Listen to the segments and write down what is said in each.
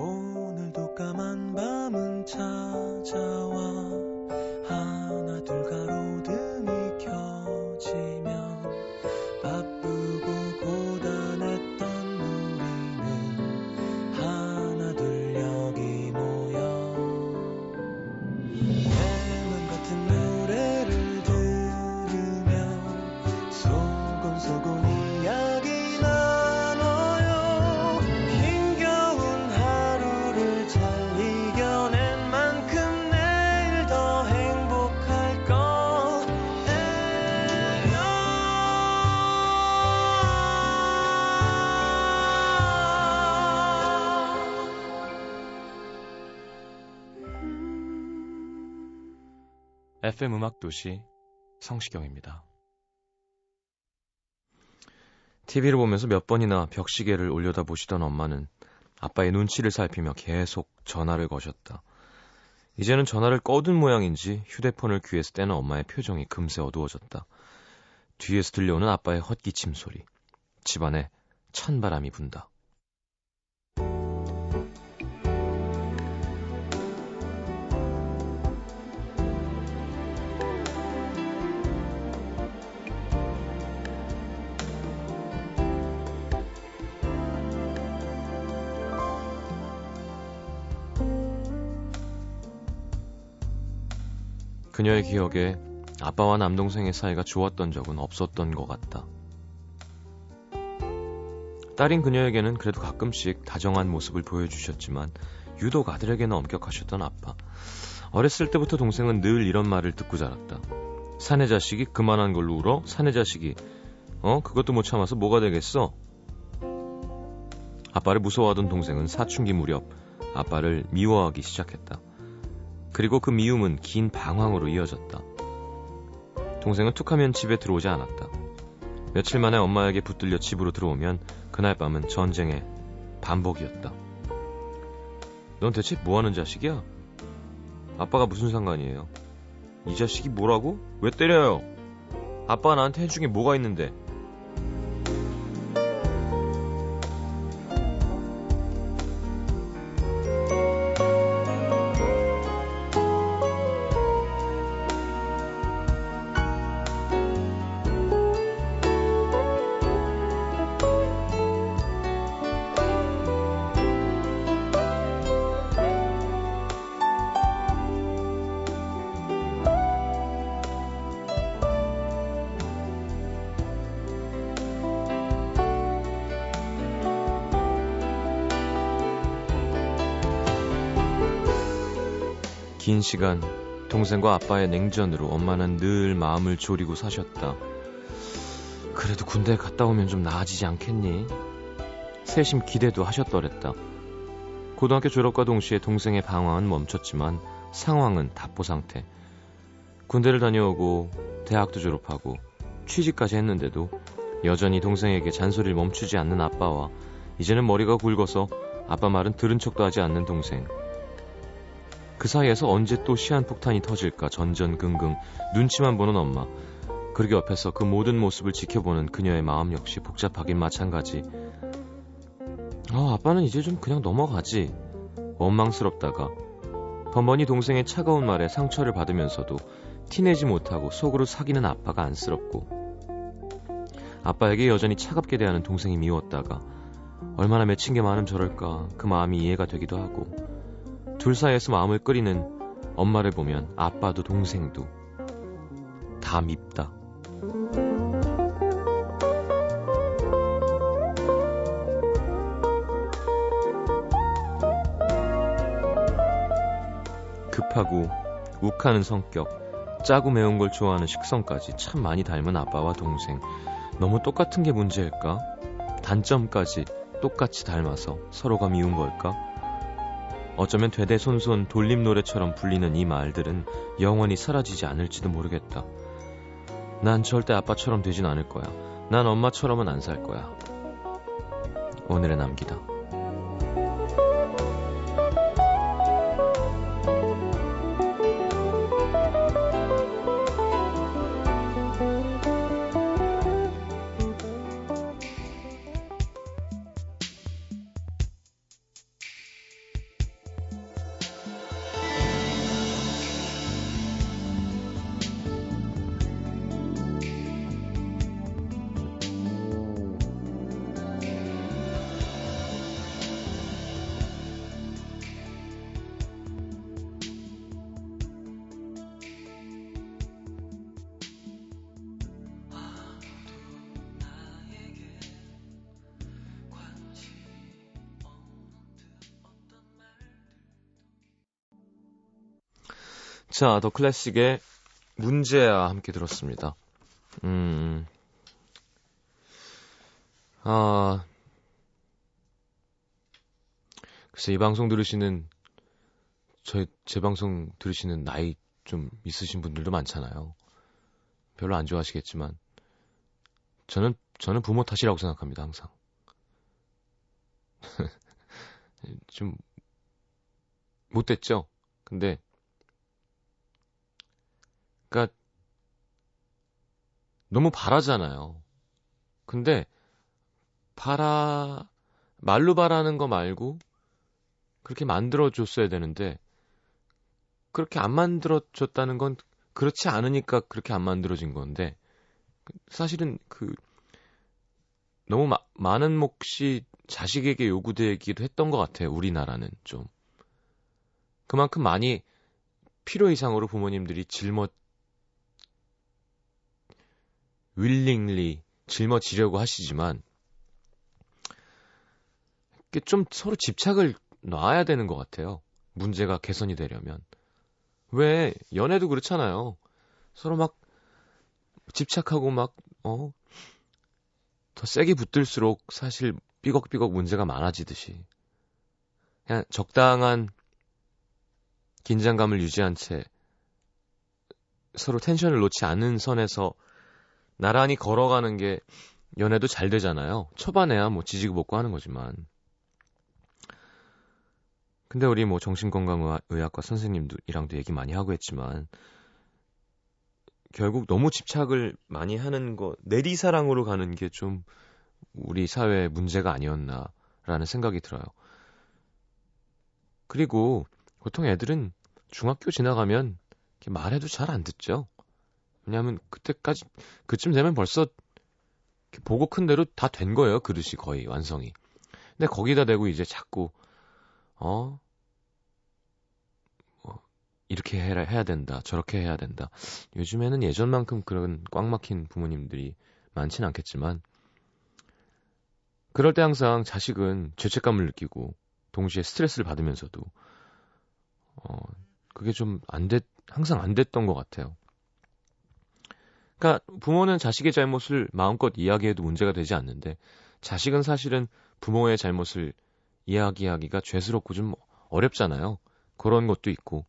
오늘도 까만 밤은 찾아와 하나 둘 가로등이 켜지면 바쁘고 고단했던 우리는 하나 둘 여기 모여 내 맘 같은 노래를 들으며 소곤소곤 이야기 나눠요. 힘겨운 하루를 잘 이겨낸 만큼 내일 더 행복할 거예요. FM음악도시 성시경입니다. TV를 보면서 몇 번이나 벽시계를 올려다보시던 엄마는 아빠의 눈치를 살피며 계속 전화를 거셨다. 이제는 전화를 꺼둔 모양인지 휴대폰을 귀에서 떼는 엄마의 표정이 금세 어두워졌다. 뒤에서 들려오는 아빠의 헛기침 소리. 집안에 찬바람이 분다. 그녀의 기억에 아빠와 남동생의 사이가 좋았던 적은 없었던 것 같다. 딸인 그녀에게는 그래도 가끔씩 다정한 모습을 보여주셨지만 유독 아들에게는 엄격하셨던 아빠. 어렸을 때부터 동생은 늘 이런 말을 듣고 자랐다. 사내 자식이 그만한 걸로 울어? 사내 자식이 그것도 못 참아서 뭐가 되겠어? 아빠를 무서워하던 동생은 사춘기 무렵 아빠를 미워하기 시작했다. 그리고 그 미움은 긴 방황으로 이어졌다. 동생은 툭하면 집에 들어오지 않았다. 며칠 만에 엄마에게 붙들려 집으로 들어오면 그날 밤은 전쟁의 반복이었다. 넌 대체 뭐하는 자식이야? 아빠가 무슨 상관이에요? 이 자식이 뭐라고? 왜 때려요? 아빠가 나한테 해준 게 뭐가 있는데? 긴 시간 동생과 아빠의 냉전으로 엄마는 늘 마음을 졸이고 사셨다. 그래도 군대 갔다 오면 좀 나아지지 않겠니? 세심 기대도 하셨더랬다. 고등학교 졸업과 동시에 동생의 방황은 멈췄지만 상황은 답보 상태. 군대를 다녀오고 대학도 졸업하고 취직까지 했는데도 여전히 동생에게 잔소리를 멈추지 않는 아빠와 이제는 머리가 굵어서 아빠 말은 들은 척도 하지 않는 동생. 그 사이에서 언제 또 시한폭탄이 터질까 전전긍긍 눈치만 보는 엄마. 그러게 옆에서 그 모든 모습을 지켜보는 그녀의 마음 역시 복잡하긴 마찬가지. 아빠는 이제 좀 그냥 넘어가지. 원망스럽다가 번번이 동생의 차가운 말에 상처를 받으면서도 티내지 못하고 속으로 사귀는 아빠가 안쓰럽고 아빠에게 여전히 차갑게 대하는 동생이 미웠다가 얼마나 맺힌 게 많음 저럴까 그 마음이 이해가 되기도 하고 둘 사이에서 마음을 끓이는 엄마를 보면 아빠도 동생도 다 밉다. 급하고 욱하는 성격, 짜고 매운 걸 좋아하는 식성까지 참 많이 닮은 아빠와 동생. 너무 똑같은 게 문제일까? 단점까지 똑같이 닮아서 서로가 미운 걸까? 어쩌면 되대손손 돌림노래처럼 불리는 이 말들은 영원히 사라지지 않을지도 모르겠다. 난 절대 아빠처럼 되진 않을 거야. 난 엄마처럼은 안 살 거야. 오늘의 남기다. 자, 더 클래식의 문제야 함께 들었습니다. 아, 글쎄 이 방송 들으시는 제 방송 들으시는 나이 좀 있으신 분들도 많잖아요. 별로 안 좋아하시겠지만 저는 부모 탓이라고 생각합니다, 항상. 좀 못됐죠. 근데 그러니까 너무 바라잖아요. 근데 말로 바라는 거 말고 그렇게 만들어줬어야 되는데 그렇게 안 만들어줬다는 건 그렇지 않으니까 그렇게 안 만들어진 건데, 사실은 너무 많은 몫이 자식에게 요구되기도 했던 것 같아요. 우리나라는 좀 그만큼 많이 필요 이상으로 부모님들이 윌링리 짊어지려고 하시지만 좀 서로 집착을 놔야 되는 것 같아요. 문제가 개선이 되려면. 왜 연애도 그렇잖아요. 서로 막 집착하고 막 더 세게 붙들수록 사실 삐걱삐걱 문제가 많아지듯이, 그냥 적당한 긴장감을 유지한 채 서로 텐션을 놓지 않는 선에서 나란히 걸어가는 게 연애도 잘 되잖아요. 초반에야 뭐 지지고 볶고 하는 거지만. 근데 우리 뭐 정신건강의학과 선생님들이랑도 얘기 많이 하고 했지만, 결국 너무 집착을 많이 하는 거, 내리사랑으로 가는 게 좀 우리 사회의 문제가 아니었나라는 생각이 들어요. 그리고 보통 애들은 중학교 지나가면 말해도 잘 안 듣죠. 왜냐하면 그쯤 되면 벌써 보고 큰 대로 다 된 거예요. 그릇이 거의 완성이. 근데 거기다 대고 이제 자꾸 이렇게 해야 된다, 저렇게 해야 된다. 요즘에는 예전만큼 그런 꽉 막힌 부모님들이 많진 않겠지만, 그럴 때 항상 자식은 죄책감을 느끼고 동시에 스트레스를 받으면서도 그게 좀 항상 안 됐던 것 같아요. 그러니까 부모는 자식의 잘못을 마음껏 이야기해도 문제가 되지 않는데, 자식은 사실은 부모의 잘못을 이야기하기가 죄스럽고 좀 어렵잖아요. 그런 것도 있고.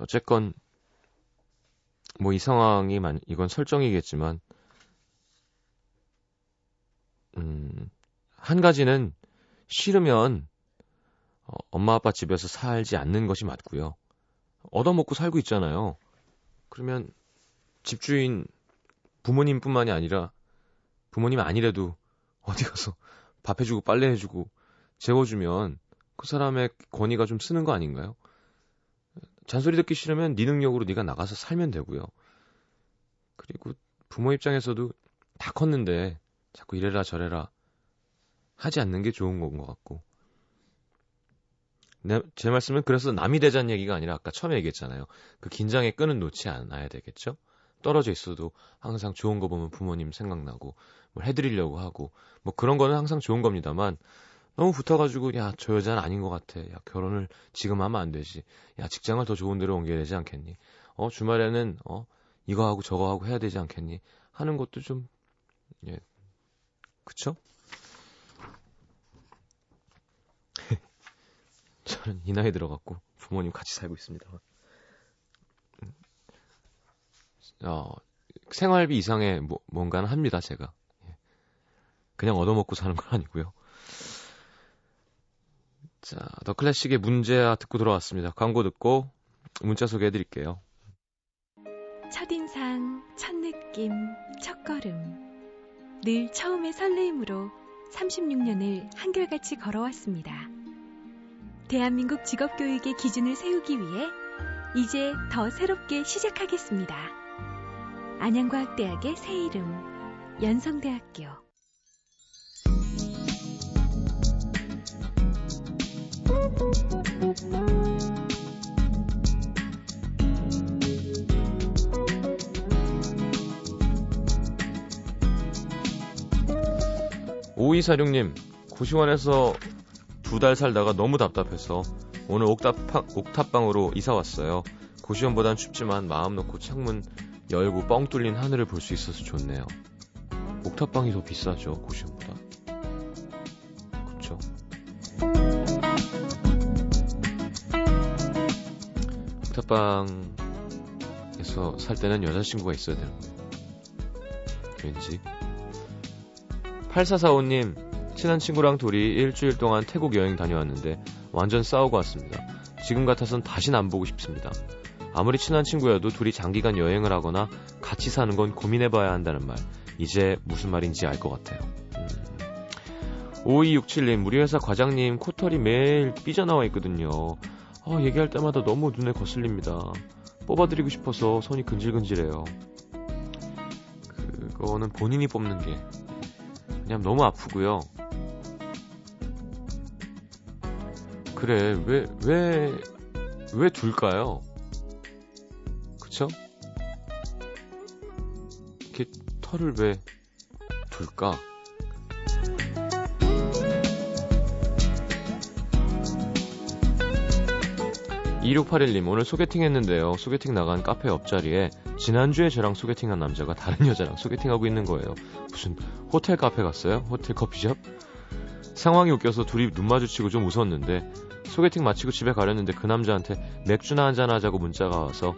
어쨌건 뭐 이 상황이 이건 설정이겠지만, 한 가지는 싫으면 엄마 아빠 집에서 살지 않는 것이 맞고요. 얻어먹고 살고 있잖아요. 그러면 집주인 부모님뿐만이 아니라, 부모님 아니래도 어디 가서 밥 해주고 빨래 해주고 재워주면 그 사람의 권위가 좀 쓰는 거 아닌가요? 잔소리 듣기 싫으면 네 능력으로 네가 나가서 살면 되고요. 그리고 부모 입장에서도 다 컸는데 자꾸 이래라 저래라 하지 않는 게 좋은 건 것 같고. 제 말씀은 그래서 남이 되자는 얘기가 아니라, 아까 처음에 얘기했잖아요. 그 긴장의 끈은 놓지 않아야 되겠죠? 떨어져 있어도 항상 좋은 거 보면 부모님 생각나고 뭘 해드리려고 하고, 뭐 그런 거는 항상 좋은 겁니다만, 너무 붙어가지고 야 저 여자는 아닌 것 같아, 야 결혼을 지금 하면 안 되지, 야 직장을 더 좋은 데로 옮겨야 되지 않겠니, 주말에는 이거 하고 저거 하고 해야 되지 않겠니 하는 것도 좀, 예, 그쵸? 저는 이 나이 들어갖고 부모님 같이 살고 있습니다. 생활비 이상의 뭔가는 합니다, 제가. 예. 그냥 얻어먹고 사는 건 아니고요. 자, 더 클래식의 문제야 듣고 돌아왔습니다. 광고 듣고 문자 소개해드릴게요. 첫인상, 첫느낌, 첫걸음. 늘 처음의 설레임으로 36년을 한결같이 걸어왔습니다. 대한민국 직업교육의 기준을 세우기 위해 이제 더 새롭게 시작하겠습니다. 안양과학대학의 새 이름, 연성대학교. 오이사룡님, 고시원에서 2달 살다가 너무 답답해서 오늘 옥탑방으로 이사 왔어요. 고시원보단 춥지만 마음 놓고 창문 열고 뻥 뚫린 하늘을 볼 수 있어서 좋네요. 옥탑방이 더 비싸죠, 고시원보다. 그쵸? 옥탑방에서 살 때는 여자친구가 있어야 되는데 왠지. 8445님, 친한 친구랑 둘이 일주일 동안 태국 여행 다녀왔는데 완전 싸우고 왔습니다. 지금 같아선 다신 안 보고 싶습니다. 아무리 친한 친구여도 둘이 장기간 여행을 하거나 같이 사는 건 고민해봐야 한다는 말, 이제 무슨 말인지 알 것 같아요. 5267님, 우리 회사 과장님 코털이 매일 삐져나와 있거든요. 얘기할 때마다 너무 눈에 거슬립니다. 뽑아드리고 싶어서 손이 근질근질해요. 그거는 본인이 뽑는 게, 그냥 너무 아프고요. 그래, 왜 둘까요? 그쵸? 이렇게 털을 왜 둘까? (2681님) 오늘 소개팅 했는데요, 소개팅 나간 카페 옆자리에 지난주에 저랑 소개팅한 남자가 다른 여자랑 소개팅하고 있는 거예요. 무슨 호텔 카페 갔어요? 호텔 커피숍? 상황이 웃겨서 둘이 눈 마주치고 좀 웃었는데, 소개팅 마치고 집에 가려는데 그 남자한테 맥주나 한잔 하자고 문자가 와서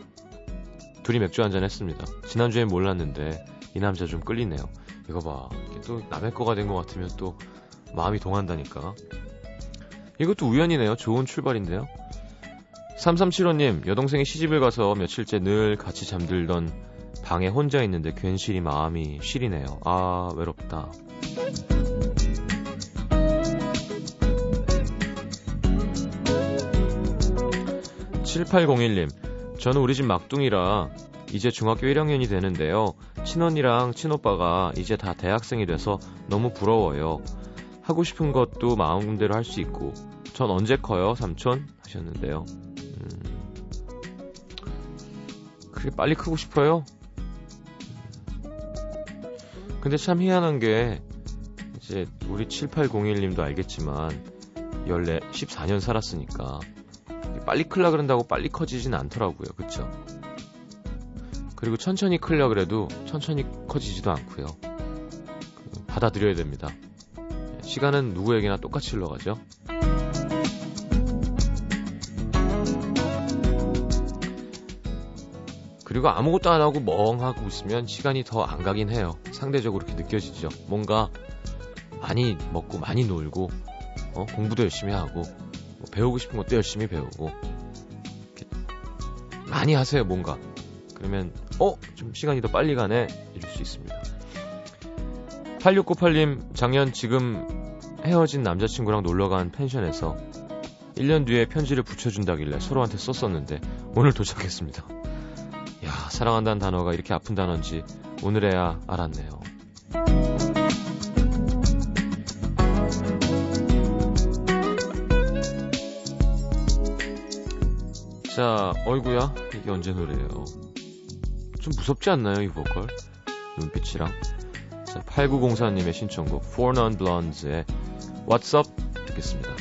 둘이 맥주 한잔 했습니다. 지난주엔 몰랐는데 이 남자 좀 끌리네요. 이거 봐, 또 남의 거가 된 것 같으면 또 마음이 동한다니까. 이것도 우연이네요. 좋은 출발인데요. 3375님, 여동생이 시집을 가서 며칠째 늘 같이 잠들던 방에 혼자 있는데 괜시리 마음이 시리네요. 아, 외롭다. (7801님) 저는 우리 집 막둥이라 이제 중학교 1학년이 되는데요, 친언니랑 친오빠가 이제 다 대학생이 돼서 너무 부러워요. 하고 싶은 것도 마음대로 할 수 있고. 전 언제 커요, 삼촌? 하셨는데요. 그렇게 빨리 크고 싶어요? 근데 참 희한한 게, 이제 우리 7801님도 알겠지만 14년 살았으니까 빨리 클라 그런다고 빨리 커지진 않더라고요. 그쵸? 그리고 천천히 클라 그래도 천천히 커지지도 않고요. 받아들여야 됩니다. 시간은 누구에게나 똑같이 흘러가죠. 그리고 아무것도 안 하고 멍하고 있으면 시간이 더 안 가긴 해요. 상대적으로 그렇게 느껴지죠. 뭔가 많이 먹고 많이 놀고, 공부도 열심히 하고, 배우고 싶은 것도 열심히 배우고, 많이 하세요, 뭔가. 그러면 좀 시간이 더 빨리 가네, 이럴 수 있습니다. 8698님, 작년 지금 헤어진 남자친구랑 놀러간 펜션에서 1년 뒤에 편지를 붙여준다길래 서로한테 썼었는데 오늘 도착했습니다. 사랑한다는 단어가 이렇게 아픈 단어인지 오늘에야 알았네요. 자, 어이구야, 이게 언제 노래예요? 좀 무섭지 않나요, 이 보컬? 눈빛이랑. 자, 8904님의 신청곡 Four Non-Blondes의 What's Up 듣겠습니다.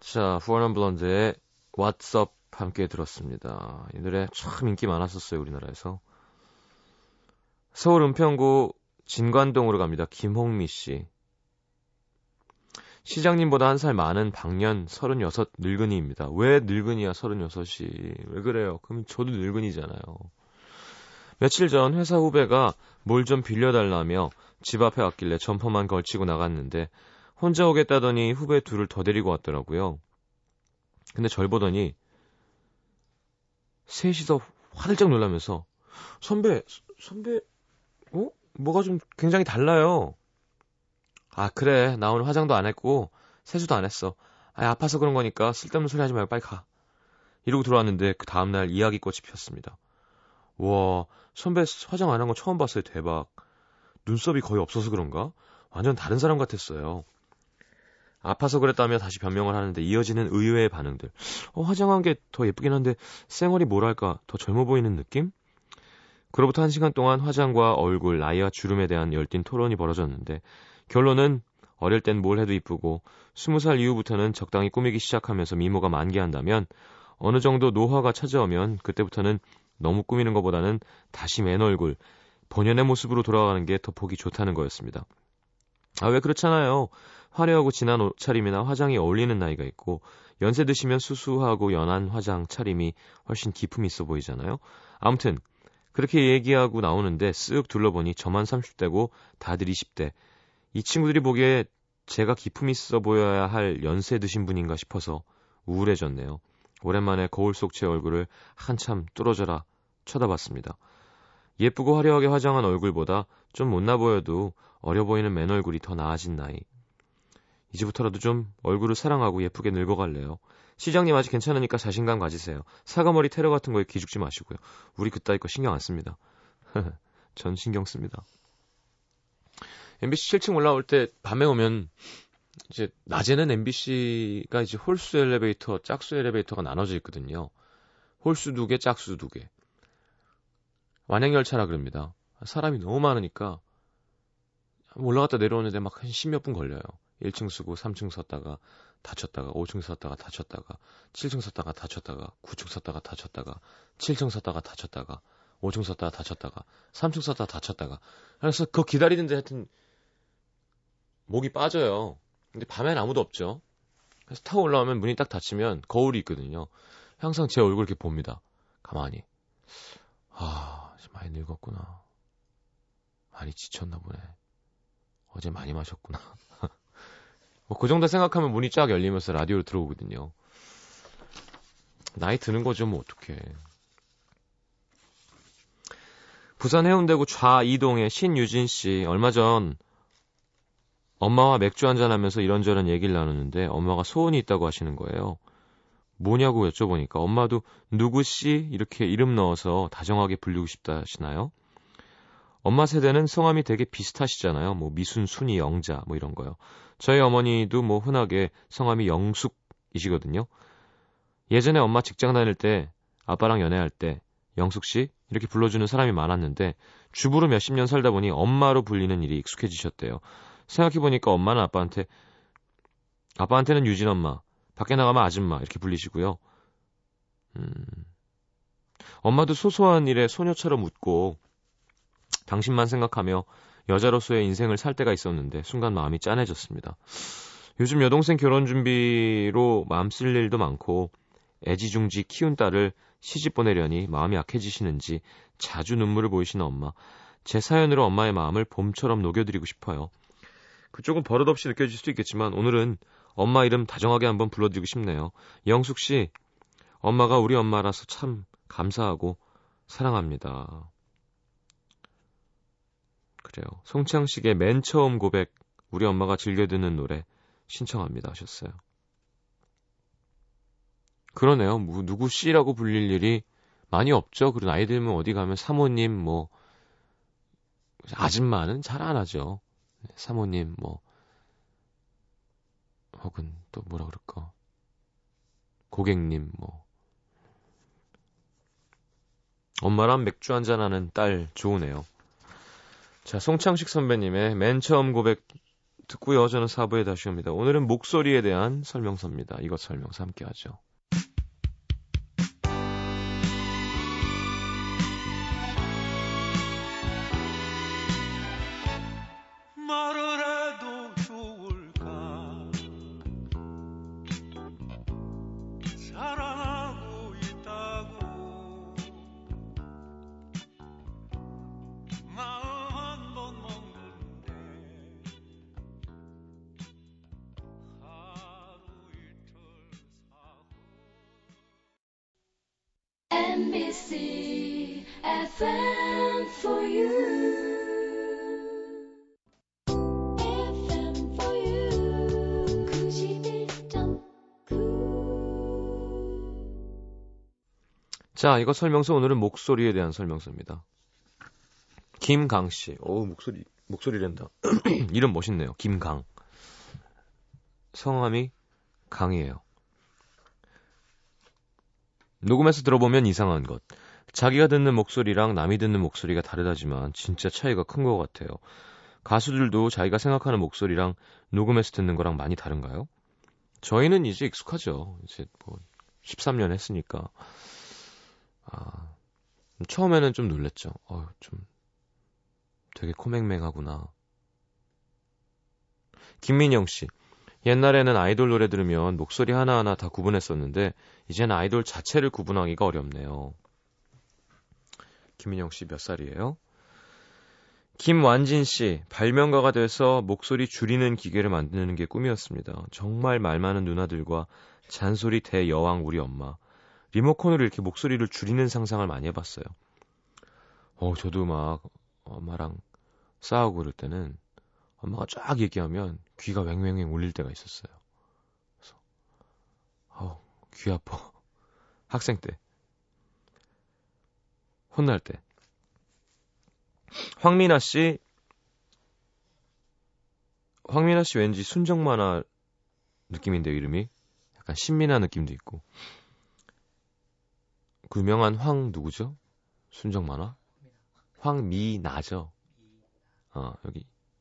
자, 후원한 블론드의 What's Up 함께 들었습니다. 이 노래 참 인기 많았었어요, 우리나라에서. 서울 은평구 진관동으로 갑니다. 김홍미씨. 시장님보다 한 살 많은 방년 36 늙은이입니다. 왜 늙은이야, 36이? 왜 그래요? 그럼 저도 늙은이잖아요. 며칠 전 회사 후배가 뭘 좀 빌려달라며 집 앞에 왔길래 점퍼만 걸치고 나갔는데 혼자 오겠다더니 후배 둘을 더 데리고 왔더라고요. 근데 절 보더니 셋이서 화들짝 놀라면서, 선배 뭐가 좀 굉장히 달라요. 아 그래 나 오늘 화장도 안 했고 세수도 안 했어. 아 아파서 그런 거니까 쓸데없는 소리 하지 말고 빨리 가. 이러고 들어왔는데 그 다음날 이야기꽃이 피었습니다. 와 선배 화장 안 한 거 처음 봤어요. 대박. 눈썹이 거의 없어서 그런가? 완전 다른 사람 같았어요. 아파서 그랬다며 다시 변명을 하는데 이어지는 의외의 반응들. 화장한 게 더 예쁘긴 한데 쌩얼이 뭐랄까 더 젊어 보이는 느낌? 그로부터 1시간 동안 화장과 얼굴, 나이와 주름에 대한 열띤 토론이 벌어졌는데 결론은 어릴 땐 뭘 해도 이쁘고 20살 이후부터는 적당히 꾸미기 시작하면서 미모가 만개한다면 어느 정도 노화가 찾아오면 그때부터는 너무 꾸미는 것보다는 다시 맨 얼굴, 본연의 모습으로 돌아가는 게 더 보기 좋다는 거였습니다. 아 왜 그렇잖아요. 화려하고 진한 옷차림이나 화장이 어울리는 나이가 있고 연세 드시면 수수하고 연한 화장 차림이 훨씬 기품이 있어 보이잖아요. 아무튼 그렇게 얘기하고 나오는데 쓱 둘러보니 저만 30대고 다들 20대. 이 친구들이 보기에 제가 기품 있어 보여야 할 연세 드신 분인가 싶어서 우울해졌네요. 오랜만에 거울 속 제 얼굴을 한참 뚫어져라 쳐다봤습니다. 예쁘고 화려하게 화장한 얼굴보다 좀 못나 보여도 어려 보이는 맨 얼굴이 더 나아진 나이. 이제부터라도 좀 얼굴을 사랑하고 예쁘게 늙어갈래요. 시장님 아직 괜찮으니까 자신감 가지세요. 사과머리 테러 같은 거에 기죽지 마시고요. 우리 그따위 거 신경 안 씁니다. 전 신경 씁니다. MBC 7층 올라올 때 밤에 오면 이제 낮에는 MBC가 이제 홀수 엘리베이터, 짝수 엘리베이터가 나눠져 있거든요. 홀수 2개, 짝수 2개. 완행열차라 그럽니다. 사람이 너무 많으니까 올라갔다 내려오는데 막 한 10몇 분 걸려요. 1층 쓰고 3층 섰다가 다쳤다가 5층 섰다가 다쳤다가 7층 섰다가 다쳤다가 9층 섰다가 다쳤다가 7층 섰다가 다쳤다가 5층 섰다가 다쳤다가 3층 섰다가 다쳤다가. 그래서 그거 기다리는데 하여튼 목이 빠져요. 근데 밤엔 아무도 없죠. 그래서 타고 올라오면 문이 딱 닫히면 거울이 있거든요. 항상 제 얼굴 이렇게 봅니다. 가만히. 아, 많이 늙었구나. 많이 지쳤나 보네. 어제 많이 마셨구나. 뭐 그 정도 생각하면 문이 쫙 열리면서 라디오로 들어오거든요. 나이 드는 거죠, 뭐 어떡해. 부산 해운대구 좌이동의 신유진 씨. 얼마 전 엄마와 맥주 한잔하면서 이런저런 얘기를 나누는데 엄마가 소원이 있다고 하시는 거예요. 뭐냐고 여쭤보니까 엄마도 누구씨 이렇게 이름 넣어서 다정하게 불리고 싶다시나요? 엄마 세대는 성함이 되게 비슷하시잖아요. 뭐 미순, 순이, 영자 뭐 이런 거요. 저희 어머니도 뭐 흔하게 성함이 영숙이시거든요. 예전에 엄마 직장 다닐 때 아빠랑 연애할 때 영숙씨 이렇게 불러주는 사람이 많았는데 주부로 몇십 년 살다 보니 엄마로 불리는 일이 익숙해지셨대요. 생각해보니까 엄마는 아빠한테는 유진 엄마, 밖에 나가면 아줌마 이렇게 불리시고요. 엄마도 소소한 일에 소녀처럼 웃고 당신만 생각하며 여자로서의 인생을 살 때가 있었는데 순간 마음이 짠해졌습니다. 요즘 여동생 결혼 준비로 마음 쓸 일도 많고 애지중지 키운 딸을 시집 보내려니 마음이 약해지시는지 자주 눈물을 보이시는 엄마. 제 사연으로 엄마의 마음을 봄처럼 녹여드리고 싶어요. 그쪽은 버릇없이 느껴질 수도 있겠지만 오늘은 엄마 이름 다정하게 한번 불러드리고 싶네요. 영숙씨, 엄마가 우리 엄마라서 참 감사하고 사랑합니다. 그래요. 송창식의 맨 처음 고백, 우리 엄마가 즐겨 듣는 노래 신청합니다 하셨어요. 그러네요. 뭐 누구 씨라고 불릴 일이 많이 없죠. 그리고 나이 들면 어디 가면 사모님, 뭐 아줌마는 잘 안 하죠. 사모님, 뭐 혹은 또 뭐라 그럴까, 고객님, 뭐 엄마랑 맥주 한잔하는 딸 좋으네요. 자, 송창식 선배님의 맨 처음 고백 듣고요. 저는 4부에 다시 옵니다. 오늘은 목소리에 대한 설명서입니다. 이것 설명서 함께 하죠. MBC FM for you. 자, 이거 설명서 오늘은 목소리에 대한 설명서입니다. 김강 씨. 오, 목소리랜다. 이름 멋있네요. 김강. 성함이 강이에요. 녹음해서 들어보면 이상한 것. 자기가 듣는 목소리랑 남이 듣는 목소리가 다르다지만 진짜 차이가 큰 것 같아요. 가수들도 자기가 생각하는 목소리랑 녹음해서 듣는 거랑 많이 다른가요? 저희는 이제 익숙하죠. 이제 뭐 13년 했으니까. 아, 처음에는 좀 놀랬죠. 좀 되게 코맹맹하구나. 김민영 씨. 옛날에는 아이돌 노래 들으면 목소리 하나하나 다 구분했었는데 이제는 아이돌 자체를 구분하기가 어렵네요. 김민영 씨 몇 살이에요? 김완진 씨. 발명가가 돼서 목소리 줄이는 기계를 만드는 게 꿈이었습니다. 정말 말 많은 누나들과 잔소리 대여왕 우리 엄마. 리모컨으로 이렇게 목소리를 줄이는 상상을 많이 해봤어요. 저도 막 엄마랑 싸우고 그럴 때는 엄마가 쫙 얘기하면 귀가 왱왱왱 울릴 때가 있었어요. 그래서 귀 아파. 학생 때. 혼날 때. 황미나 씨. 황미나 씨 왠지 순정만화 느낌인데요, 이름이. 약간 신미나 느낌도 있고. 그 유명한 황 누구죠? 순정만화? 황미나죠.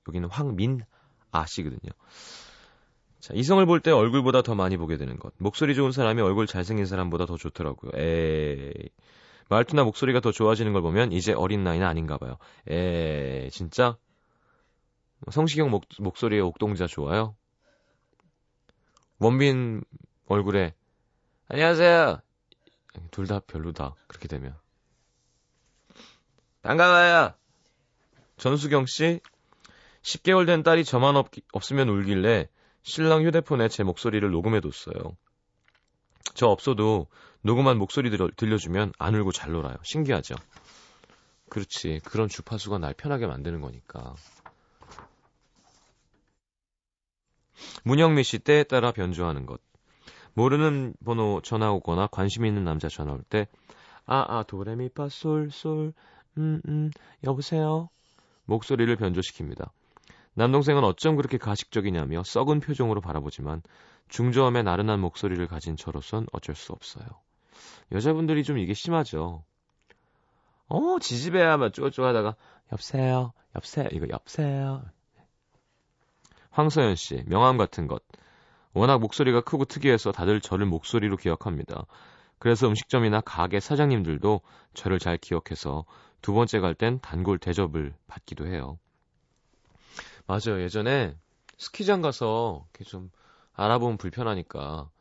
여기는 황민아 씨거든요. 자, 이성을 볼 때 얼굴보다 더 많이 보게 되는 것. 목소리 좋은 사람이 얼굴 잘생긴 사람보다 더 좋더라고요. 에이. 말투나 목소리가 더 좋아지는 걸 보면 이제 어린 나이는 아닌가 봐요. 에이, 진짜? 성시경 목소리에 옥동자 좋아요? 원빈 얼굴에 안녕하세요. 둘 다 별로다. 그렇게 되면. 반가워요. 전수경 씨. 10개월 된 딸이 저만 없으면 울길래 신랑 휴대폰에 제 목소리를 녹음해뒀어요. 저 없어도 녹음한 목소리 들려주면 안 울고 잘 놀아요. 신기하죠? 그렇지. 그런 주파수가 날 편하게 만드는 거니까. 문영미 씨. 때에 따라 변주하는 것. 모르는 번호 전화 오거나 관심 있는 남자 전화 올 때 도레미파 솔솔 여보세요? 목소리를 변조시킵니다. 남동생은 어쩜 그렇게 가식적이냐며 썩은 표정으로 바라보지만 중저음의 나른한 목소리를 가진 저로선 어쩔 수 없어요. 여자분들이 좀 이게 심하죠. 지지배야 막 쪼쪼하다가 여보세요. 황서연 씨. 명함 같은 것. 워낙 목소리가 크고 특이해서 다들 저를 목소리로 기억합니다. 그래서 음식점이나 가게 사장님들도 저를 잘 기억해서 두 번째 갈 땐 단골 대접을 받기도 해요. 맞아요. 예전에 스키장 가서 이렇게 좀 알아보면 불편하니까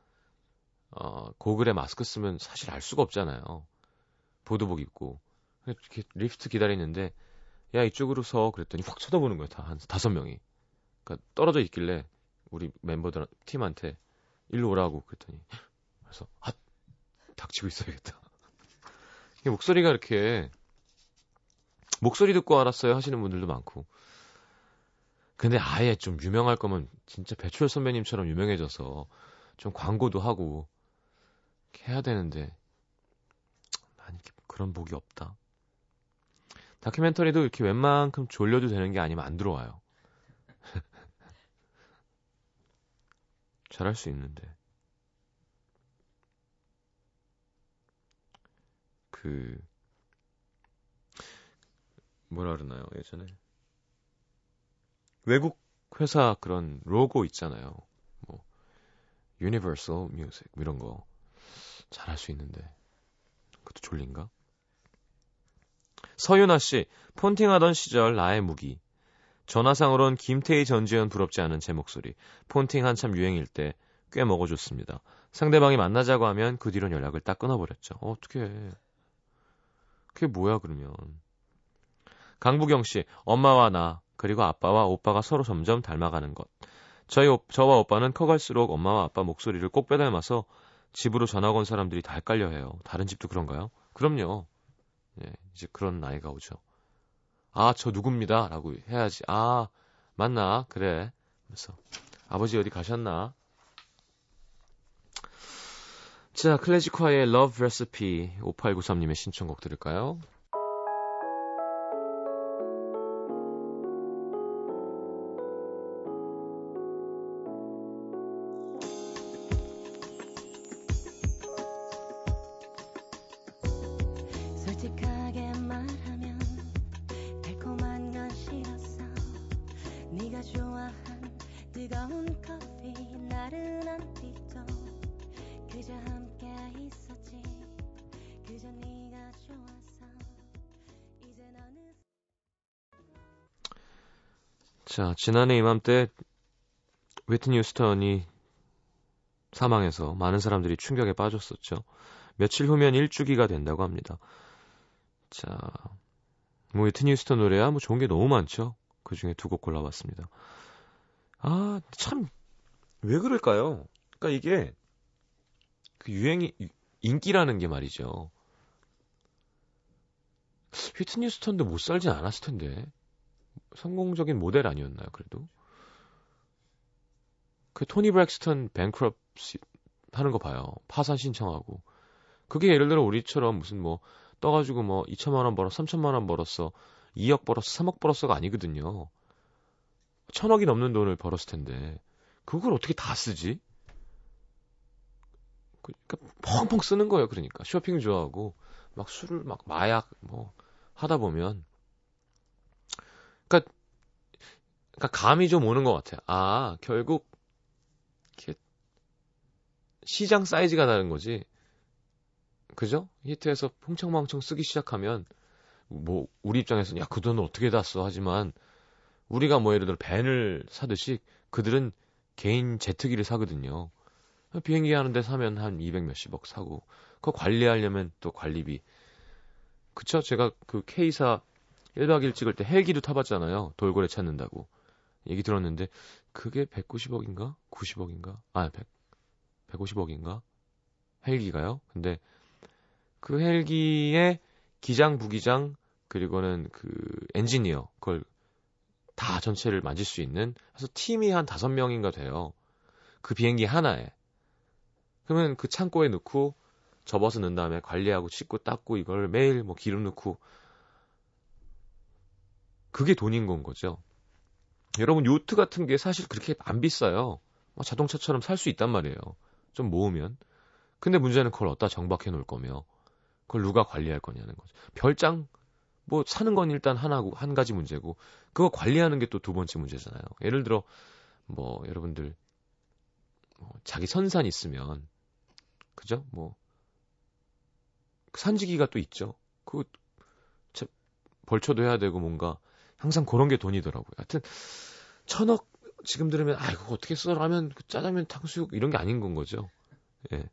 고글에 마스크 쓰면 사실 알 수가 없잖아요. 보도복 입고 이렇게 리프트 기다리는데 야 이쪽으로 서 그랬더니 확 쳐다보는 거예요. 다 한 5명이. 그러니까 떨어져 있길래 우리 멤버들 팀한테 일로 오라고 그랬더니 그래서 닥치고 있어야겠다. 목소리가 이렇게 목소리 듣고 알았어요 하시는 분들도 많고. 근데 아예 좀 유명할 거면 진짜 배철 선배님처럼 유명해져서 좀 광고도 하고 해야 되는데 난 그런 복이 없다. 다큐멘터리도 이렇게 웬만큼 졸려도 되는 게 아니면 안 들어와요. 잘할 수 있는데. 뭐라 그러나요? 예전에 외국 회사 그런 로고 있잖아요. 뭐 Universal Music 이런 거 잘할 수 있는데 그것도 졸린가? 서윤아 씨. 폰팅하던 시절 나의 무기. 전화상으론 김태희, 전지현 부럽지 않은 제 목소리. 폰팅 한참 유행일 때 꽤 먹어줬습니다. 상대방이 만나자고 하면 그 뒤로 연락을 딱 끊어버렸죠. 어떡해. 그게 뭐야 그러면. 강부경 씨. 엄마와 나 그리고 아빠와 오빠가 서로 점점 닮아가는 것. 저와 오빠는 커갈수록 엄마와 아빠 목소리를 꼭 빼닮아서 집으로 전학 온 사람들이 다 헷갈려해요. 다른 집도 그런가요? 그럼요. 예, 이제 그런 나이가 오죠. 저 누굽니다 라고 해야지. 맞나? 그래. 그래서 아버지 어디 가셨나? 자, 클래식화의 Love Recipe 5893님의 신청곡 들을까요? 자, 지난해 이맘때 위트니 휴스턴이 사망해서 많은 사람들이 충격에 빠졌었죠. 며칠 후면 1주기가 된다고 합니다. 자, 뭐 위트니 휴스턴 노래야 뭐 좋은 게 너무 많죠. 그 중에 두 곡 골라봤습니다. 아, 참 왜 그럴까요? 그러니까 이게 그 유행이 인기라는 게 말이죠. 위트니 휴스턴도 못 살진 않았을 텐데. 성공적인 모델 아니었나요? 그래도 그 토니 브렉스턴 뱅크럽시 하는 거 봐요. 파산 신청하고. 그게 예를 들어 우리처럼 무슨 뭐 떠가지고 뭐 2천만 원 벌었어, 3천만 원 벌었어, 2억 벌었어, 3억 벌었어가 아니거든요. 1,000억이 넘는 돈을 벌었을 텐데 그걸 어떻게 다 쓰지? 그러니까 펑펑 쓰는 거예요. 그러니까 쇼핑 좋아하고 막 술을 막 마약 뭐 하다 보면. 그러니까 감이 좀 오는 것 같아요. 아, 결국 이렇게 시장 사이즈가 다른 거지. 그죠? 히트해서 흥청망청 쓰기 시작하면 뭐 우리 입장에서는 야, 그 돈을 어떻게 다 써? 하지만 우리가 뭐 예를 들어 밴을 사듯이 그들은 개인 제트기를 사거든요. 비행기 하는데 사면 한 200 몇십억 사고 그거 관리하려면 또 관리비. 그쵸? 제가 그 K사 1박 2일 찍을 때 헬기도 타봤잖아요. 돌고래 찾는다고. 얘기 들었는데 그게 190억인가? 90억인가? 아, 150억인가? 헬기가요? 근데 그 헬기에 기장, 부기장, 그리고는 그 엔지니어 그걸 다 전체를 만질 수 있는 그래서 팀이 한 5명인가 돼요. 그 비행기 하나에. 그러면 그 창고에 넣고 접어서 넣은 다음에 관리하고 씻고 닦고 이걸 매일 뭐 기름 넣고 그게 돈인 건 거죠. 여러분, 요트 같은 게 사실 그렇게 안 비싸요. 자동차처럼 살 수 있단 말이에요. 좀 모으면. 근데 문제는 그걸 어디다 정박해 놓을 거며 그걸 누가 관리할 거냐는 거죠. 별장 뭐 사는 건 일단 하나고 한 가지 문제고 그거 관리하는 게 또 두 번째 문제잖아요. 예를 들어 뭐 여러분들 자기 선산 있으면 그죠? 뭐 산지기가 또 있죠. 그 벌초도 해야 되고 뭔가 항상 그런 게 돈이더라고요. 하여튼 1,000억 지금 들으면 아, 이거 어떻게 써? 라면, 짜장면, 탕수육 이런 게 아닌 건 거죠. 예.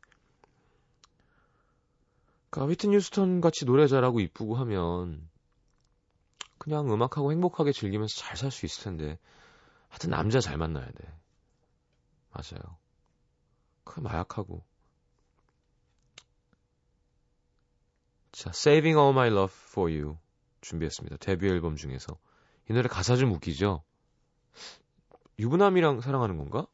그러니까 위트니 휴스턴 같이 노래 잘하고 이쁘고 하면 그냥 음악하고 행복하게 즐기면서 잘 살 수 있을 텐데 하여튼 남자 잘 만나야 돼. 맞아요. 그 마약하고. 자, Saving All My Love For You 준비했습니다. 데뷔 앨범 중에서. 이 노래 가사 좀 웃기죠? 유부남이랑 사랑하는 건가?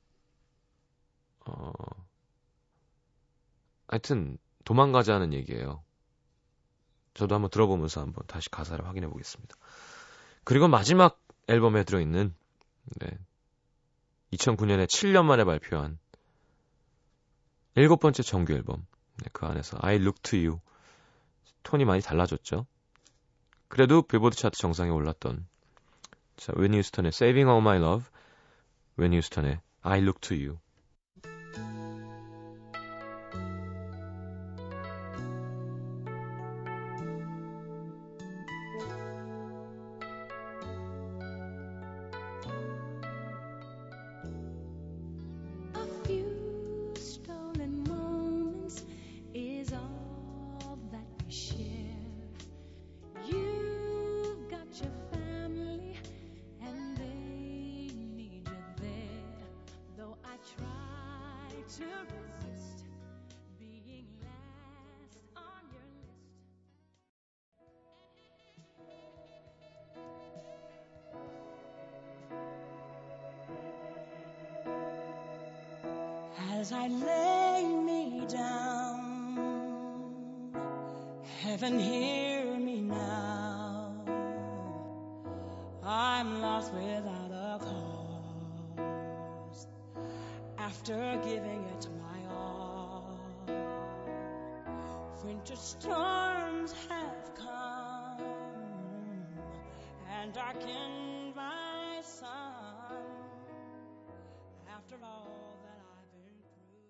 하여튼 도망가자는 얘기예요. 저도 한번 들어보면서 한번 다시 가사를 확인해 보겠습니다. 그리고 마지막 앨범에 들어있는 2009년에 7년 만에 발표한 7번째 정규 앨범. 그 안에서 I Look to You. 톤이 많이 달라졌죠? 그래도 빌보드 차트 정상에 올랐던 자, 웬 휴스턴의 Saving All My Love, 웬 휴스턴의 I Look To You. As I lay me down Heaven, hear me now. I'm lost without a cause. After giving it my all, winter storms have come and darkened my sun. After all that I've been through.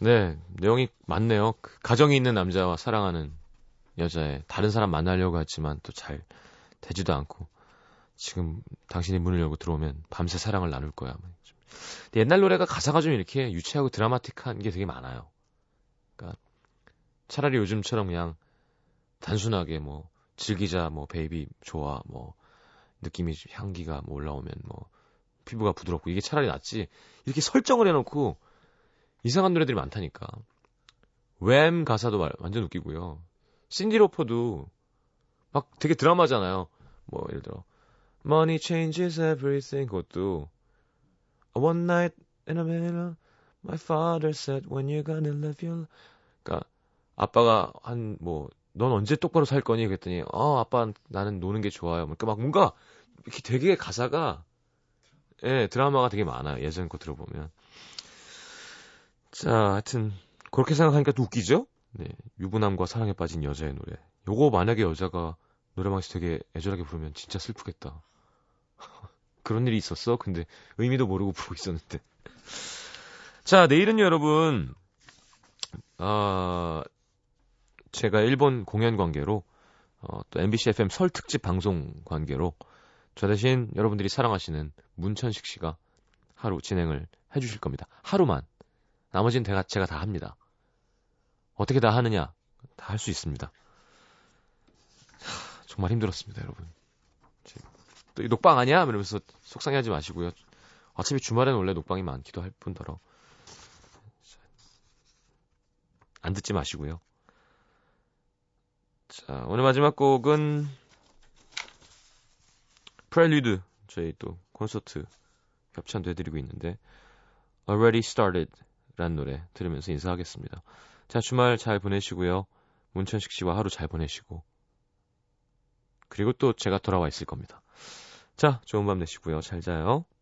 네, 내용이 많네요. 가정이 있는 남자와 사랑하는 여자의 다른 사람 만나려고 했지만 또 잘 되지도 않고 지금 당신이 문을 열고 들어오면 밤새 사랑을 나눌 거야. 옛날 노래가 가사가 좀 이렇게 유치하고 드라마틱한 게 되게 많아요. 그러니까 차라리 요즘처럼 그냥 단순하게 뭐 즐기자, 뭐 베이비 좋아, 뭐 느낌이 향기가 뭐 올라오면 뭐 피부가 부드럽고 이게 차라리 낫지. 이렇게 설정을 해놓고 이상한 노래들이 많다니까. 웸 가사도 완전 웃기고요. 신디로퍼도 막 되게 드라마잖아요. 뭐 예를 들어 Money Changes Everything 그것도 One night in a minute My father said when you're gonna live your life. 그러니까 아빠가 한 뭐 넌 언제 똑바로 살 거니 그랬더니 아빠 나는 노는 게 좋아요. 그러니까 막 뭔가 이렇게 되게 가사가 드라마가 되게 많아요. 예전 거 들어보면. 자, 하여튼 그렇게 생각하니까 또 웃기죠? 네, 유부남과 사랑에 빠진 여자의 노래. 요거 만약에 여자가 노래방에서 되게 애절하게 부르면 진짜 슬프겠다. 그런 일이 있었어? 근데 의미도 모르고 부르고 있었는데. 자, 내일은요 여러분, 제가 일본 공연 관계로 또 MBC FM 설 특집 방송 관계로 저 대신 여러분들이 사랑하시는 문천식 씨가 하루 진행을 해주실 겁니다. 하루만. 나머지는 제가 다 합니다. 어떻게 다 하느냐? 다 할 수 있습니다. 정말 힘들었습니다, 여러분. 또 이 녹방 아니야? 이러면서 속상해하지 마시고요. 어차피 주말에는 원래 녹방이 많기도 할 뿐더러 안 듣지 마시고요. 자, 오늘 마지막 곡은 프렐류드. 저희 또 콘서트 협찬도 해드리고 있는데 Already Started 라는 노래 들으면서 인사하겠습니다. 자, 주말 잘 보내시고요. 문천식 씨와 하루 잘 보내시고 그리고 또 제가 돌아와 있을 겁니다. 자, 좋은 밤 되시고요. 잘 자요.